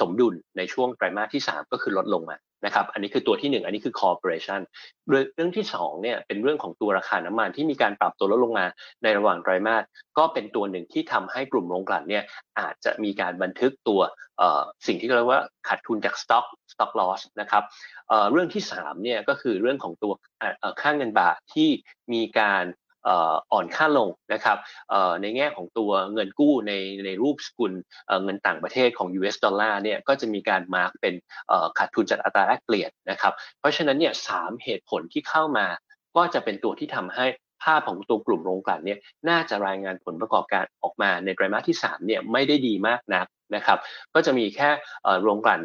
สมดุลในช่วงไตรมาสที่3ก็คือลดลงมานะครับอันนี้คือตัวที่1อันนี้คือ corporation เรื่องที่2เนี่ยเป็นเรื่องของตัวราคาน้ำมันที่มีการปรับตัวลดลงมาในระหว่างไตรมาสก็เป็นตัวหนึ่งที่ทำให้กลุ่มโรงกลั่นเนี่ยอาจจะมีการบันทึกตัวสิ่งที่เรียกว่าขาดทุนจาก stock loss นะครับเรื่องที่3เนี่ยก็คือเรื่องของตัวค่าเงินบาทที่มีการ อ่อนค่าลงนะครับในแง่ของตัวเงินกู้ในรูปสกุลเงินต่างประเทศของ US ดอลลาร์เนี่ยก็จะมีการมาร์คเป็นขาดทุนจากอัตราแลกเปลี่ยนนะครับเพราะฉะนั้นเนี่ย3เหตุผลที่เข้ามาก็จะเป็นตัวที่ทำให้ภาพของตัวกลุ่มโรงกลั่นเนี่ยน่าจะรายงานผลประกอบการออกมาในไตรมาสที่3เนี่ยไม่ได้ดีมากนักนะครับก็จะมีแค่โรงกลั่น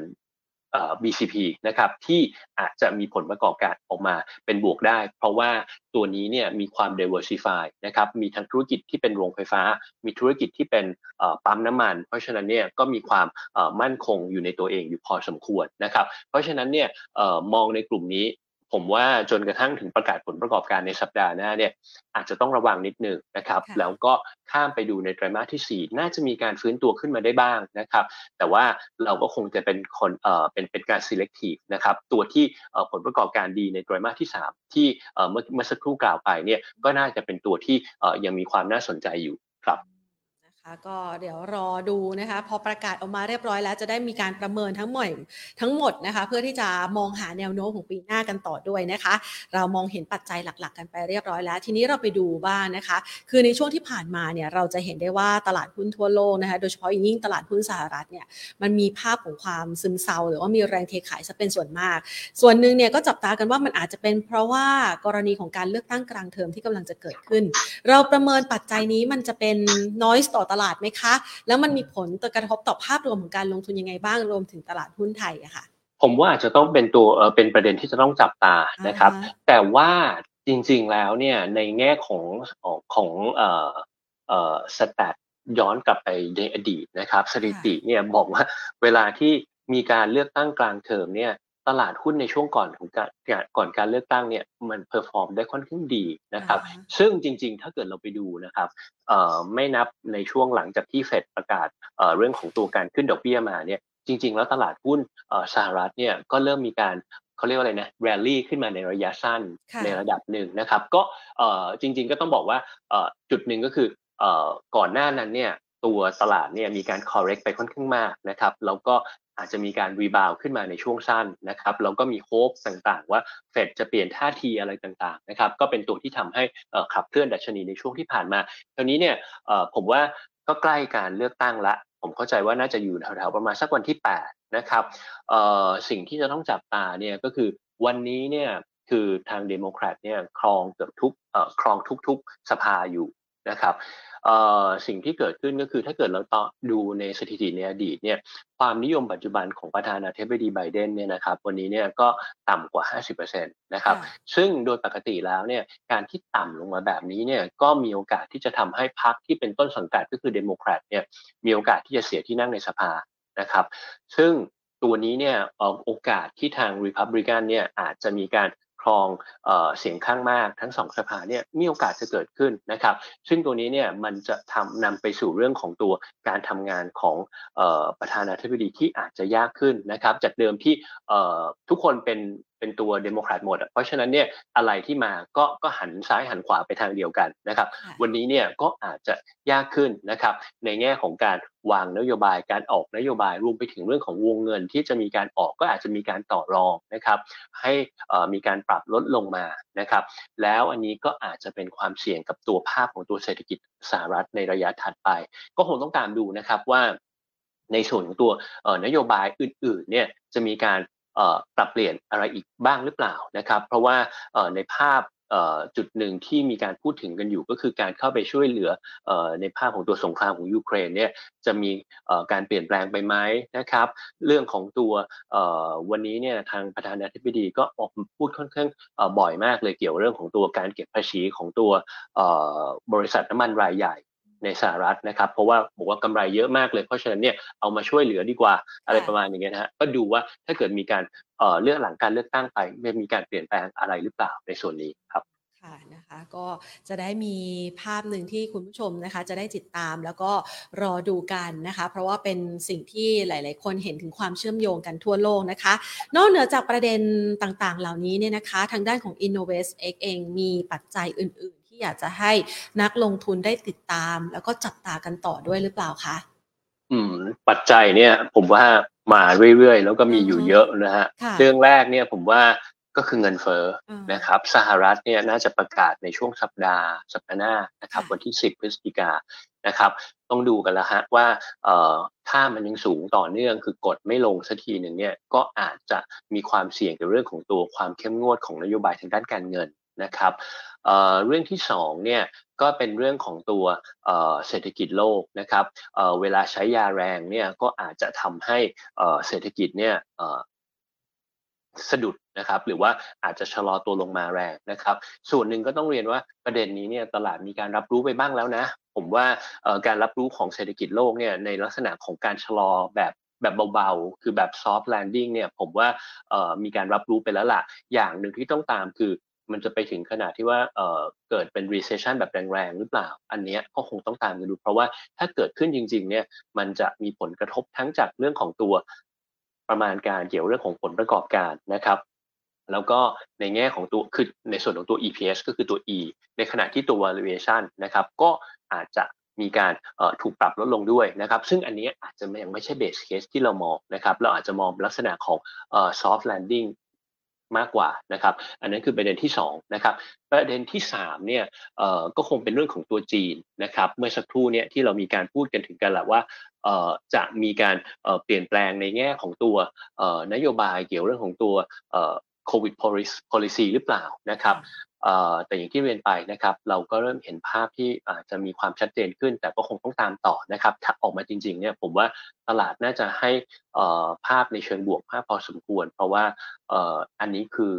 BCP นะครับที่อาจจะมีผลประกอบการออกมาเป็นบวกได้เพราะว่าตัวนี้เนี่ยมีความ diversify นะครับมีทั้งธุรกิจที่เป็นโรงไฟฟ้ามีธุรกิจที่เป็นปั๊มน้ำมันเพราะฉะนั้นเนี่ยก็มีความมั่นคงอยู่ในตัวเองอยู่พอสมควรนะครับเพราะฉะนั้นเนี่ยมองในกลุ่มนี้ผมว่าจนกระทั่งถึงประกาศผลประกอบการในสัปดาห์หน้าเนี่ยอาจจะต้องระวังนิดนึงนะครับแล้วก็ข้ามไปดูในไตรมาสที่4น่าจะมีการฟื้นตัวขึ้นมาได้บ้างนะครับแต่ว่าเราก็คงจะเป็นคนเป็นการ selective นะครับตัวที่ผลประกอบการดีในไตรมาสที่3ที่เมื่อสักครู่กล่าวไปเนี่ยก็น่าจะเป็นตัวที่ยังมีความน่าสนใจอยู่ครับก็เดี๋ยวรอดูนะคะพอประกาศออกมาเรียบร้อยแล้วจะได้มีการประเมินทั้งหมดนะคะเพื่อที่จะมองหาแนวโน้มของปีหน้ากันต่อด้วยนะคะเรามองเห็นปัจจัยหลักๆกันไปเรียบร้อยแล้วทีนี้เราไปดูบ้างนะคะคือในช่วงที่ผ่านมาเนี่ยเราจะเห็นได้ว่าตลาดหุ้นทั่วโลกนะคะโดยเฉพาะอย่างยิ่งตลาดหุ้นสหรัฐเนี่ยมันมีภาพของความซึมเศร้าหรือว่ามีแรงเทขายซะเป็นส่วนมากส่วนนึงเนี่ยก็จับตากันว่ามันอาจจะเป็นเพราะว่ากรณีของการเลือกตั้งกลางเทอมที่กำลังจะเกิดขึ้นเราประเมินปัจจัยนี้มันจะเป็น noiseตลาดไหมคะแล้วมันมีผลกระทบต่อภาพรวมของการลงทุนยังไงบ้างรวมถึงตลาดหุ้นไทยอะค่ะผมว่าอาจจะต้องเป็นตัวเป็นประเด็นที่จะต้องจับตานะครับแต่ว่าจริงๆแล้วเนี่ยในแง่ของสแตทย้อนกลับไปในอดีตนะครับสถิติเนี่ยบอกว่าเวลาที่มีการเลือกตั้งกลางเทอมเนี่ยตลาดหุ้นในช่วงก่อนการเลือกตั้งเนี่ยมันเพอร์ฟอร์มได้ค่อนข้างดีนะครับซึ่งจริงๆถ้าเกิดเราไปดูนะครับไม่นับในช่วงหลังจากที่เฟดประกาศเรื่องของตัวการขึ้นดอกเบี้ยมาเนี่ยจริงๆแล้วตลาดหุ้นสหรัฐเนี่ยก็เริ่มมีการเขาเรียกว่าอะไรนะ rally ขึ้นมาในระยะสั้นในระดับหนึ่งนะครับก็จริงๆก็ต้องบอกว่าจุดหนึ่งก็คือก่อนหน้านั้นเนี่ยตัวตลาดเนี่ยมีการ correct ไปค่อนข้างมากนะครับแล้วก็อาจจะมีการรีบาวด์ขึ้นมาในช่วงสั้นนะครับแล้วก็มีโฮปต่างๆว่าเฟดจะเปลี่ยนท่าทีอะไรต่างๆนะครับก็เป็นตัวที่ทำให้ขับเคลื่อนดัชนีในช่วงที่ผ่านมาตอนนี้เนี่ยผมว่าก็ใกล้การเลือกตั้งละผมเข้าใจว่าน่าจะอยู่แถวๆประมาณสักวันที่8นะครับสิ่งที่จะต้องจับตาเนี่ยก็คือวันนี้เนี่ยคือทางเดโมแครตเนี่ยครองทุกสภาอยู่นะครับสิ่งที่เกิดขึ้นก็คือถ้าเกิดเราดูในสถิติในอดีตเนี่ยความนิยมปัจจุบันของประธานาธิบดีไบเดนเนี่ยนะครับวันนี้เนี่ยก็ต่ำกว่า 50% นะครับซึ่งโดยปกติแล้วเนี่ยการที่ต่ำลงมาแบบนี้เนี่ยก็มีโอกาสที่จะทำให้พรรคที่เป็นต้นสังกัดก็คือเดโมแครตเนี่ยมีโอกาสที่จะเสียที่นั่งในสภานะครับซึ่งตัวนี้เนี่ยโอกาสที่ทางรีพับลิกันเนี่ยอาจจะมีการครองเสียงข้างมากทั้ง2สภาเนี่ยมีโอกาสจะเกิดขึ้นนะครับซึ่งตัวนี้เนี่ยมันจะนำไปสู่เรื่องของตัวการทำงานของประธานาธิบดีที่อาจจะยากขึ้นนะครับจากเดิมที่ทุกคนเป็นตัวเดโมแครตหมดเพราะฉะนั้นเนี่ยอะไรที่มาก็หันซ้ายหันขวาไปทางเดียวกันนะครับวันนี้เนี่ยก็อาจจะยากขึ้นนะครับในแง่ของการวางนโยบายการออกนโยบายรวมไปถึงเรื่องของวงเงินที่จะมีการออกก็อาจจะมีการต่อรองนะครับให้มีการปรับลดลงมานะครับแล้วอันนี้ก็อาจจะเป็นความเสี่ยงกับตัวภาพของตัวเศรษฐกิจสหรัฐในระยะถัดไปก็คงต้องตามดูนะครับว่าในส่วนของตัวนโยบายอื่นๆเนี่ยจะมีการปรับเปลี่ยนอะไรอีกบ้างหรือเปล่านะครับเพราะว่าในภาพจุดหนึ่งที่มีการพูดถึงกันอยู่ก็คือการเข้าไปช่วยเหลือในภาพของตัวสงครามของยูเครนเนี่ยจะมีการเปลี่ยนแปลงไปไหมนะครับเรื่องของตัววันนี้เนี่ยทางประธานาธิบดีก็ออกมาพูดค่อนข้างบ่อยมากเลยเกี่ยวเรื่องของตัวการเก็บภาษีของตัวบริษัทน้ำมันรายใหญ่ในสหรัฐนะครับเพราะว่าบอกว่ากำไรเยอะมากเลยเพราะฉะนั้นเนี่ยเอามาช่วยเหลือดีกว่าอะไรประมาณอย่างเงี้ยนะฮะก็ดูว่าถ้าเกิดมีการเลือกหลังการเลือกตั้งไปไม่มีการเปลี่ยนแปลงอะไรหรือเปล่าในส่วนนี้ครับค่ะนะคะก็จะได้มีภาพหนึ่งที่คุณผู้ชมนะคะจะได้ติดตามแล้วก็รอดูกันนะคะเพราะว่าเป็นสิ่งที่หลายๆคนเห็นถึงความเชื่อมโยงกันทั่วโลกนะคะนอกเหนือจากประเด็นต่างๆเหล่านี้เนี่ยนะคะทางด้านของ InnovestX เองมีปัจจัยอื่นอยากจะให้นักลงทุนได้ติดตามแล้วก็จับตากันต่อด้วยหรือเปล่าคะปัจจัยเนี่ยผมว่ามาเรื่อยๆแล้วก็มีอยู่เยอะนะฮะเรื่องแรกเนี่ยผมว่า ก็คือเงินเฟ้อนะครับสหรัฐเนี่ยน่าจะประกาศในช่วงสัปดาห์หน้านะครับวันที่10พฤศจิกายนนะครับต้องดูกันแล้วฮะว่าถ้ามันยังสูงต่อเนื่องคือกดไม่ลงสักทีหนึ่งเนี่ยก็อาจจะมีความเสี่ยงกับเรื่องของตัวความเข้มงวดของนโยบายทางด้านการเงินนะครับเรื่องที่2เนี่ยก็เป็นเรื่องของตัวเศรษฐกิจโลกนะครับเวลาใช้ยาแรงเนี่ยก็อาจจะทำให้เศรษฐกิจเนี่ยสะดุดนะครับหรือว่าอาจจะชะลอตัวลงมาแรงนะครับส่วนหนึ่งก็ต้องเรียนว่าประเด็นนี้เนี่ยตลาดมีการรับรู้ไปบ้างแล้วนะผมว่าการรับรู้ของเศรษฐกิจโลกเนี่ยในลักษณะของการชะลอแบบเบาๆคือแบบซอฟต์แลนดิ้งเนี่ยผมว่ามีการรับรู้ไปแล้วล่ะอย่างหนึ่งที่ต้องตามคือมันจะไปถึงขนาดที่ว่าเกิดเป็น recession แบบแรงๆหรือเปล่าอันเนี้ยก็คงต้องตามกันดูเพราะว่าถ้าเกิดขึ้นจริงๆเนี่ยมันจะมีผลกระทบทั้งจากเรื่องของตัวประมาณการเกี่ยวเรื่องของผลประกอบการนะครับแล้วก็ในแง่ของตัวคือในส่วนของตัว EPS ก็คือตัว E ในขณะที่ตัว valuation นะครับก็อาจจะมีการถูกปรับลดลงด้วยนะครับซึ่งอันนี้อาจจะยังไม่ใช่ base case ที่เรามองนะครับเราอาจจะมองลักษณะของsoft landingมากกว่านะครับอันนั้นคือประเด็นที่2นะครับประเด็นที่3เนี่ยก็คงเป็นเรื่องของตัวจีนนะครับเมื่อสักครู่เนี่ยที่เรามีการพูดกันถึงกันแหละว่าจะมีการเปลี่ยนแปลงในแง่ของตัวนโยบายเกี่ยวเรื่องของตัวโควิด policy หรือเปล่านะครับแต่อย่างที่เรียนไปนะครับเราก็เริ่มเห็นภาพที่อาจจะมีความชัดเจนขึ้นแต่ก็คงต้องตามต่อนะครับถ้าออกมาจริงๆเนี่ยผมว่าตลาดน่าจะให้ภาพในเชิงบวกมากพอสมควรเพราะว่าอันนี้คือ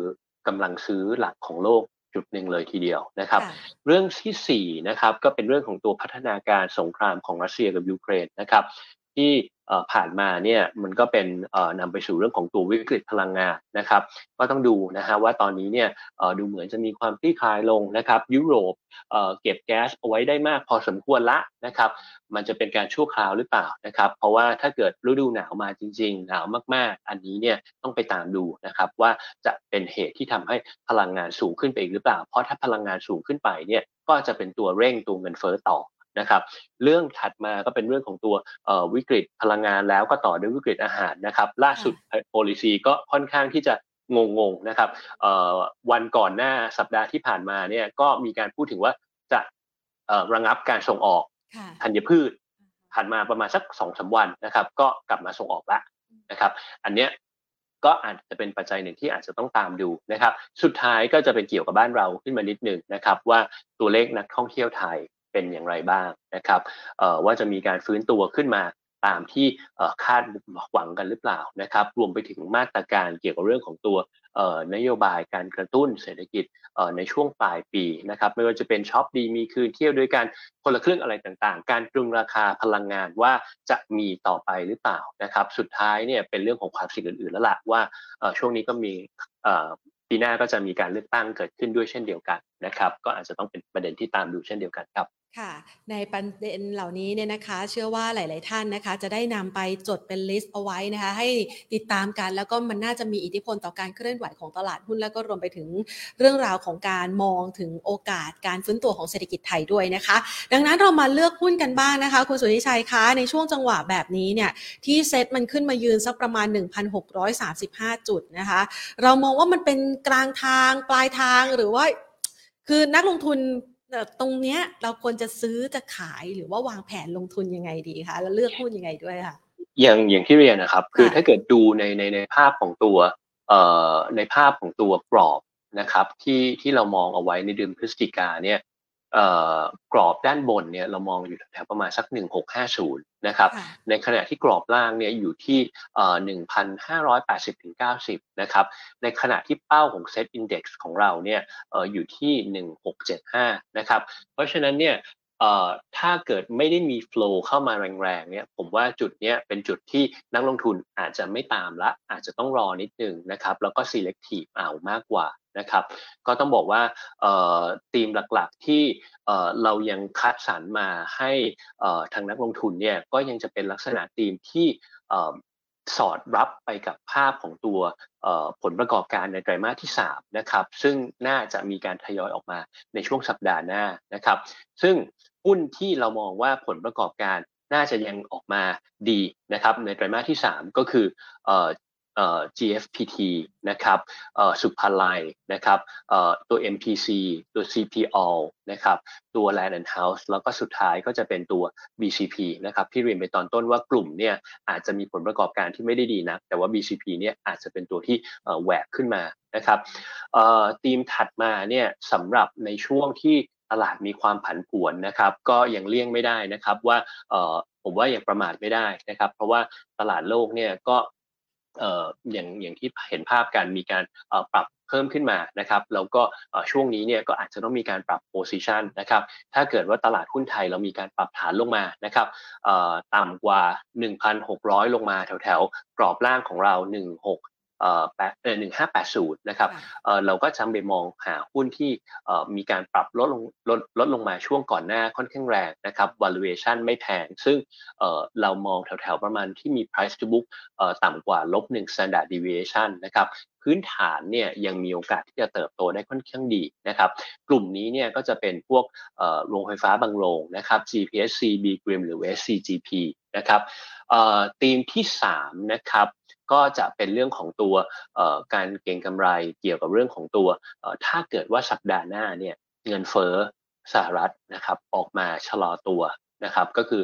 กำลังซื้อหลักของโลกจุดหนึ่งเลยทีเดียวนะครับเรื่องที่4นะครับก็เป็นเรื่องของตัวพัฒนาการสงครามของรัสเซียกับยูเครนนะครับที่ผ่านมาเนี่ยมันก็เป็นนำไปสู่เรื่องของตัววิกฤตพลังงานนะครับก็ต้องดูนะฮะว่าตอนนี้เนี่ยดูเหมือนจะมีความคลี่คลายลงนะครับยุโรปเก็บแก๊สเอาไว้ได้มากพอสมควรละนะครับมันจะเป็นการชั่วคราวหรือเปล่านะครับเพราะว่าถ้าเกิดฤดูหนาวมาจริงๆหนาวมากๆอันนี้เนี่ยต้องไปตามดูนะครับว่าจะเป็นเหตุที่ทำให้พลังงานสูงขึ้นไปอีกหรือเปล่าเพราะถ้าพลังงานสูงขึ้นไปเนี่ยก็จะเป็นตัวเร่งตัวเงินเฟ้อต่อนะครับเรื่องถัดมาก็เป็นเรื่องของตัววิกฤตพลังงานแล้วก็ต่อด้วยวิกฤตอาหารนะครับล่าสุด policy ก็ค่อนข้างที่จะงงๆนะครับวันก่อนหน้าสัปดาห์ที่ผ่านมาเนี่ยก็มีการพูดถึงว่าจะระงับการส่งออกธัญพืชผ่านมาประมาณสัก 2-3 วันนะครับก็กลับมาส่งออกละนะครับอันเนี้ยก็อาจจะเป็นปัจจัยหนึ่งที่อาจจะต้องตามดูนะครับสุดท้ายก็จะเป็นเกี่ยวกับบ้านเราขึ้นมานิดนึงนะครับว่าตัวเลขนักท่องเที่ยวไทยเป็นอย่างไรบ้างนะครับว่าจะมีการฟื้นตัวขึ้นมาตามที่คาดหวังกันหรือเปล่านะครับรวมไปถึงมาตรการเกี่ยวกับเรื่องของตัวนโยบายการกระตุ้นเศรษฐกิจในช่วงปลายปีนะครับไม่ว่าจะเป็นช็อปดีมีคืนเที่ยวด้วยกันคนละครึ่งอะไรต่างๆการตรึงราคาพลังงานว่าจะมีต่อไปหรือเปล่านะครับสุดท้ายเนี่ยเป็นเรื่องของความเสี่ยงอื่นๆแล้วล่ะว่าช่วงนี้ก็มีปีหน้าก็จะมีการเลือกตั้งเกิดขึ้นด้วยเช่นเดียวกันนะครับก็อาจจะต้องเป็นประเด็นที่ตามดูเช่นเดียวกันครับค่ะในประเด็นเหล่านี้เนี่ยนะคะเชื่อว่าหลายๆท่านนะคะจะได้นำไปจดเป็นลิสต์เอาไว้นะคะให้ติดตามกันแล้วก็มันน่าจะมีอิทธิพลต่อการเคลื่อนไหวของตลาดหุ้นแล้วก็รวมไปถึงเรื่องราวของการมองถึงโอกาสการฟื้นตัวของเศรษฐกิจไทยด้วยนะคะดังนั้นเรามาเลือกหุ้นกันบ้างนะคะคุณสุนิชัยคะในช่วงจังหวะแบบนี้เนี่ยที่เซ็ตมันขึ้นมายืนสักประมาณ 1,635 จุดนะคะเรามองว่ามันเป็นกลางทางปลายทางหรือว่าคือนักลงทุนตรงเนี้ยเราควรจะซื้อจะขายหรือว่าวางแผนลงทุนยังไงดีคะแล้วเลือกหุ้นยังไงด้วยค่ะอย่างที่เรียนนะครับคือถ้าเกิดดูในภาพของตัวในภาพของตัวกรอบนะครับที่เรามองเอาไว้ในเดือนพฤศจิกาเนี่ยกรอบด้านบนเนี่ยเรามองอยู่แถวประมาณสัก1650นะครับในขณะที่กรอบล่างเนี่ยอยู่ที่1580ถึง90นะครับในขณะที่เป้าของ Set Index ของเราเนี่ยอยู่ที่1675นะครับเพราะฉะนั้นเนี่ยถ้าเกิดไม่ได้มี flow เข้ามาแรงๆเนี่ยผมว่าจุดเนี้ยเป็นจุดที่นักลงทุนอาจจะไม่ตามละอาจจะต้องรอนิดนึงนะครับแล้วก็ selective เอามากกว่านะครับก็ต้องบอกว่าธีมหลักๆที่เรายังคัดสรรมาให้ทางนักลงทุนเนี่ยก็ยังจะเป็นลักษณะธีมที่สอดรับไปกับภาพของตัวผลประกอบการในไตรมาสที่3นะครับซึ่งน่าจะมีการทยอยออกมาในช่วงสัปดาห์หน้านะครับซึ่งหุ้นที่เรามองว่าผลประกอบการน่าจะยังออกมาดีนะครับในไตรมาสที่3ก็คือ GFPT นะครับสุภาลัยนะครับตัว MPC ตัว CPO นะครับตัว Land and House แล้วก็สุดท้ายก็จะเป็นตัว BCP นะครับที่เรียนไปตอนต้นว่ากลุ่มเนี่ยอาจจะมีผลประกอบการที่ไม่ได้ดีนักแต่ว่า BCP เนี่ยอาจจะเป็นตัวที่แหวกขึ้นมานะครับธีมถัดมาเนี่ยสำหรับในช่วงที่ตลาดมีความผันผวนนะครับก็ยังเลี่ยงไม่ได้นะครับว่าผมว่ายังประมาทไม่ได้นะครับเพราะว่าตลาดโลกเนี่ยก็อย่างที่เห็นภาพกันมีการปรับเพิ่มขึ้นมานะครับแล้วก็ช่วงนี้เนี่ยก็อาจจะต้องมีการปรับ position นะครับถ้าเกิดว่าตลาดหุ้นไทยเรามีการปรับฐานลงมานะครับต่ำกว่า 1,600 ลงมาแถวๆกรอบล่างของเรา1580นะครับเราก็จำไปมองหาหุ้นที่มีการปรับลดลงมาช่วงก่อนหน้าค่อนข้างแรงนะครับ valuation ไม่แพงซึ่งเรามองแถวๆประมาณที่มี price to book ต่ำกว่า -1 standard deviation นะครับพื้นฐานเนี่ยยังมีโอกาสที่จะเติบโตได้ค่อนข้างดีนะครับกลุ่มนี้เนี่ยก็จะเป็นพวกโรงไฟฟ้าบางโรงนะครับ GPSCB หรือ SCGP นะครับธีมที่3นะครับก็จะเป็นเรื่องของตัวการเก็งกำไรเกี่ยวกับเรื่องของตัวถ้าเกิดว่าสัปดาห์หน้าเนี่ยเงินเฟ้อสหรัฐนะครับออกมาชะลอตัวนะครับก็คือ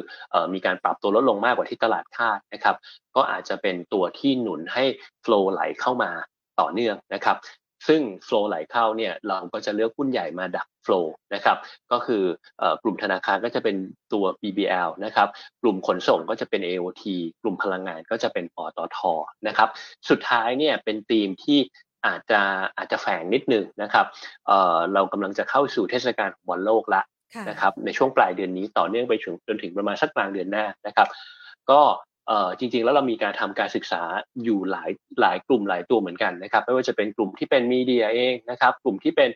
มีการปรับตัวลดลงมากกว่าที่ตลาดคาดนะครับก็อาจจะเป็นตัวที่หนุนให้โฟลว์ไหลเข้ามาต่อเนื่องนะครับซึ่งโฟลว์ไหลเข้าเนี่ยเราก็จะเลือกหุ้นใหญ่มาดักโฟลว์นะครับก็คือกลุ่มธนาคารก็จะเป็นตัว BBL นะครับกลุ่มขนส่งก็จะเป็น AOT กลุ่มพลังงานก็จะเป็นปตท.นะครับสุดท้ายเนี่ยเป็นธีมที่อาจจะแฝงนิดนึงนะครับเรากำลังจะเข้าสู่เทศกาลบอลโลกละนะครับในช่วงปลายเดือนนี้ต่อเนื่องไปจนถึงประมาณสักกลางเดือนหน้านะครับก็จริงๆแล้วเรามีการทำการศึกษาอยู่หลายกลุ่มหลายตัวเหมือนกันนะครับไม่ว่าจะเป็นกลุ่มที่เป็นมีเดียเองนะครับกลุ่มที่เป็น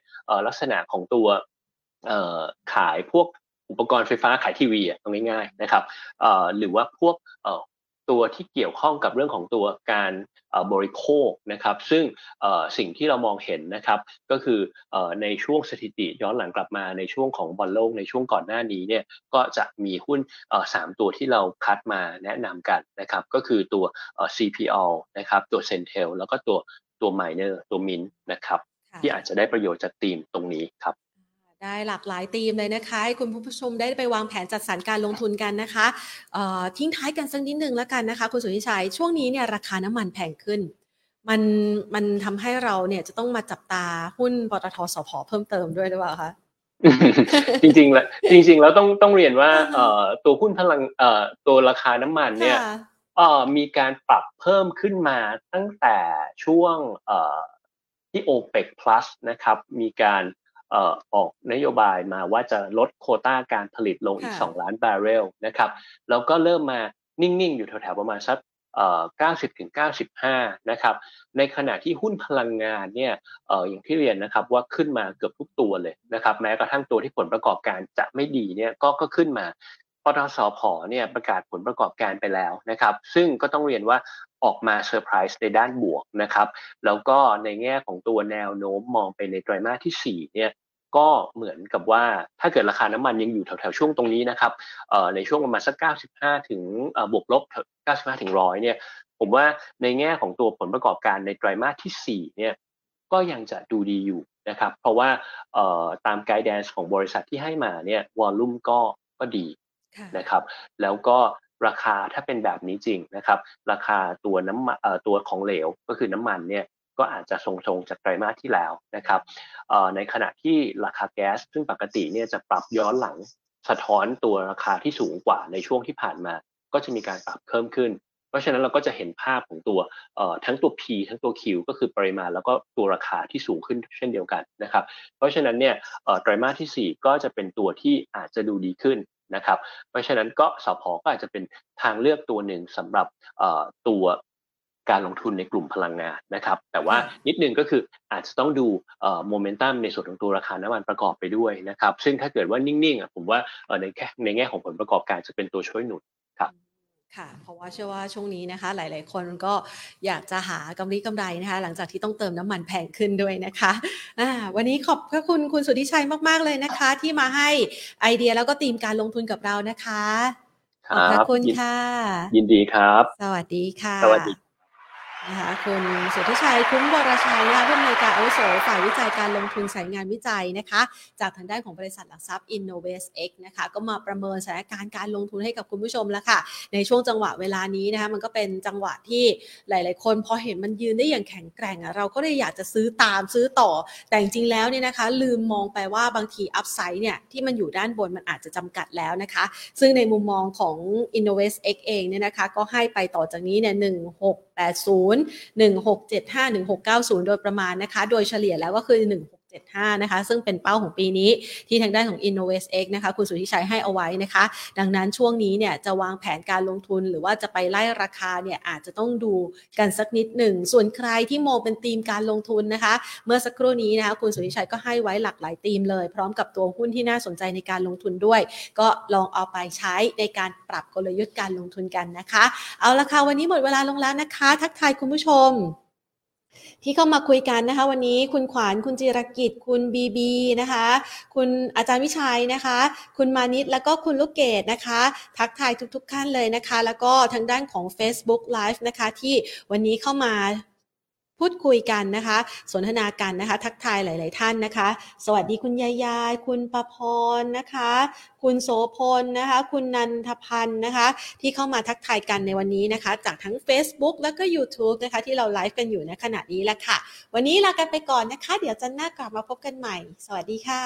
ลักษณะของตัวขายพวกอุปกรณ์ไฟฟ้าขายทีวีตรงง่ายๆนะครับหรือว่าพวกตัวที่เกี่ยวข้องกับเรื่องของตัวการบริโภคนะครับซึ่งสิ่งที่เรามองเห็นนะครับก็คือในช่วงสถิติย้อนหลังกลับมาในช่วงของบอลโลกในช่วงก่อนหน้านี้เนี่ยก็จะมีหุ้น3ตัวที่เราคัดมาแนะนำกันนะครับก็คือตัว CPO นะครับตัว Centel แล้วก็ตัว Miner ตัว MIN นะครับที่อาจจะได้ประโยชน์จากธีมตรงนี้ครับได้หลากหลายธีมเลยนะคะให้คุณผู้ชมได้ไปวางแผนจัดสรรการลงทุนกันนะคะทิ้งท้ายกันสักนิดนึงแล้วกันนะคะคุณสุนิชัยช่วงนี้เนี่ยราคาน้ำมันแพงขึ้นมันทำให้เราเนี่ยจะต้องมาจับตาหุ้นปตท.สผ.เพิ่มเติมด้วยหรือเปล่าคะ จริงๆแล้วต้องเรียนว่าตัวหุ้นพลังตัวราคาน้ำมันเนี่ยมีการปรับเพิ่มขึ้นมาตั้งแต่ช่วงที่ OPEC Plus นะครับมีการออกนโยบายมาว่าจะลดโควต้าการผลิตลงอีก2ล้านบาร์เรลนะครับแล้วก็เริ่มมานิ่งๆอยู่แถวๆประมาณสัก90ถึง95นะครับในขณะที่หุ้นพลังงานเนี่ยอย่างที่เรียนนะครับว่าขึ้นมาเกือบทุกตัวเลยนะครับแม้กระทั่งตัวที่ผลประกอบการจะไม่ดีเนี่ยก็ขึ้นมาปตท.สผ.เนี่ยประกาศผลประกอบการไปแล้วนะครับซึ่งก็ต้องเรียนว่าออกมาเซอร์ไพรส์ในด้านบวกนะครับแล้วก็ในแง่ของตัวแนวโน้มมองไปในไตรมาสที่4เนี่ยก็เหมือนกับว่าถ้าเกิดราคาน้ำมันยังอยู่แถวๆช่วงตรงนี้นะครับในช่วงประมาณสัก95ถึงบวกลบ95ถึง100เนี่ยผมว่าในแง่ของตัวผลประกอบการในไตรมาสที่4เนี่ยก็ยังจะดูดีอยู่นะครับเพราะว่าตามไกด์แดนซ์ของบริษัทที่ให้มาเนี่ยวอลลุ่มก็ดีนะครับแล้วก็ราคาถ้าเป็นแบบนี้จริงนะครับราคาตัวน้ำมันตัวของเหลวก็คือน้ำมันเนี่ยก็อาจจะทรงๆจากไตรมาสที่แล้วนะครับในขณะที่ราคาแก๊สซึ่งปกติเนี่ยจะปรับย้อนหลังสะท้อนตัวราคาที่สูงกว่าในช่วงที่ผ่านมาก็จะมีการปรับเพิ่มขึ้นเพราะฉะนั้นเราก็จะเห็นภาพของตัวทั้งตัว P ทั้งตัว Q ก็คือปริมาณแล้วก็ตัวราคาที่สูงขึ้นเช่นเดียวกันนะครับเพราะฉะนั้นเนี่ยไตรมาสที่4ก็จะเป็นตัวที่อาจจะดูดีขึ้นนะครับเพราะฉะนั้นก็สผ.ก็อาจจะเป็นทางเลือกตัวหนึ่งสำหรับตัวการลงทุนในกลุ่มพลังงานนะครับแต่ว่านิดนึงก็คืออาจจะต้องดูโมเมนตัมในส่วนของตัวราคาน้ำมันประกอบไปด้วยนะครับซึ่งถ้าเกิดว่านิ่งๆผมว่าในแง่ของผลประกอบการจะเป็นตัวช่วยหนุนครับค่ะเพราะว่าเชื่อว่าช่วงนี้นะคะหลายๆคนก็อยากจะหากำไรนะคะหลังจากที่ต้องเติมน้ำมันแพงขึ้นด้วยนะคะวันนี้ขอบพระคุณคุณสุทธิชัยมากๆเลยนะคะที่มาให้ไอเดียแล้วก็ธีมการลงทุนกับเรานะคะขอบพระคุณค่ะยินดีครับสวัสดีค่ะสวัสดี นะคะคุณสุทธิชัยคุ้มวรชัยนะคะผู้อำนวยการอาวุโสฝ่ายวิจัยการลงทุนสายงานวิจัยนะคะจากทางด้านของบริษัทหลักทรัพย์ InnovestX นะคะก็มาประเมินสถานการณ์การลงทุนให้กับคุณผู้ชมแล้วค่ะในช่วงจังหวะเวลานี้นะคะมันก็เป็นจังหวะที่หลายๆคนพอเห็นมันยืนได้อย่างแข็งแกร่งเราก็เลยอยากจะซื้อตามซื้อต่อแต่จริงๆแล้วเนี่ยนะคะลืมมองไปว่าบางทีอัพไซด์เนี่ยที่มันอยู่ด้านบนมันอาจจะจำกัดแล้วนะคะซึ่งในมุมมองของ InnovestX เองเนี่ยนะคะก็ให้ไปต่อจากนี้เนี่ย1680 1675 1690โดยประมาณนะคะโดยเฉลี่ยแล้วก็คือ1675นะคะซึ่งเป็นเป้าของปีนี้ที่ทางด้านของ InnovestX นะคะคุณสุทธิชัยให้เอาไว้นะคะดังนั้นช่วงนี้เนี่ยจะวางแผนการลงทุนหรือว่าจะไปไล่ราคาเนี่ยอาจจะต้องดูกันสักนิดหนึ่งส่วนใครที่มองเป็นธีมการลงทุนนะคะเมื่อสักครู่นี้นะคะคุณสุทธิชัยก็ให้ไว้หลากหลายธีมเลยพร้อมกับตัวหุ้นที่น่าสนใจในการลงทุนด้วยก็ลองเอาไปใช้ในการปรับกลยุทธ์การลงทุนกันนะคะเอาละค่ะวันนี้หมดเวลาลงแล้วนะคะทักทายคุณผู้ชมที่เข้ามาคุยกันนะคะวันนี้คุณขวานคุณจิรกิจคุณบีบีนะคะคุณอาจารย์วิชัยนะคะคุณมานิตแล้วก็คุณลูกเกดนะคะทักทายทุกๆท่านเลยนะคะแล้วก็ทางด้านของ Facebook Live นะคะที่วันนี้เข้ามาพูดคุยกันนะคะสนทนากันนะคะทักทายหลายๆท่านนะคะสวัสดีคุณยายคุณประพรนะคะคุณโสพลนะคะคุณนันทพันธ์นะคะที่เข้ามาทักทายกันในวันนี้นะคะจากทั้ง Facebook แล้วก็ YouTube นะคะที่เราไลฟ์กันอยู่ณขณะนี้แหละค่ะวันนี้ลากันไปก่อนนะคะเดี๋ยวจันทร์หน้ากลับมาพบกันใหม่สวัสดีค่ะ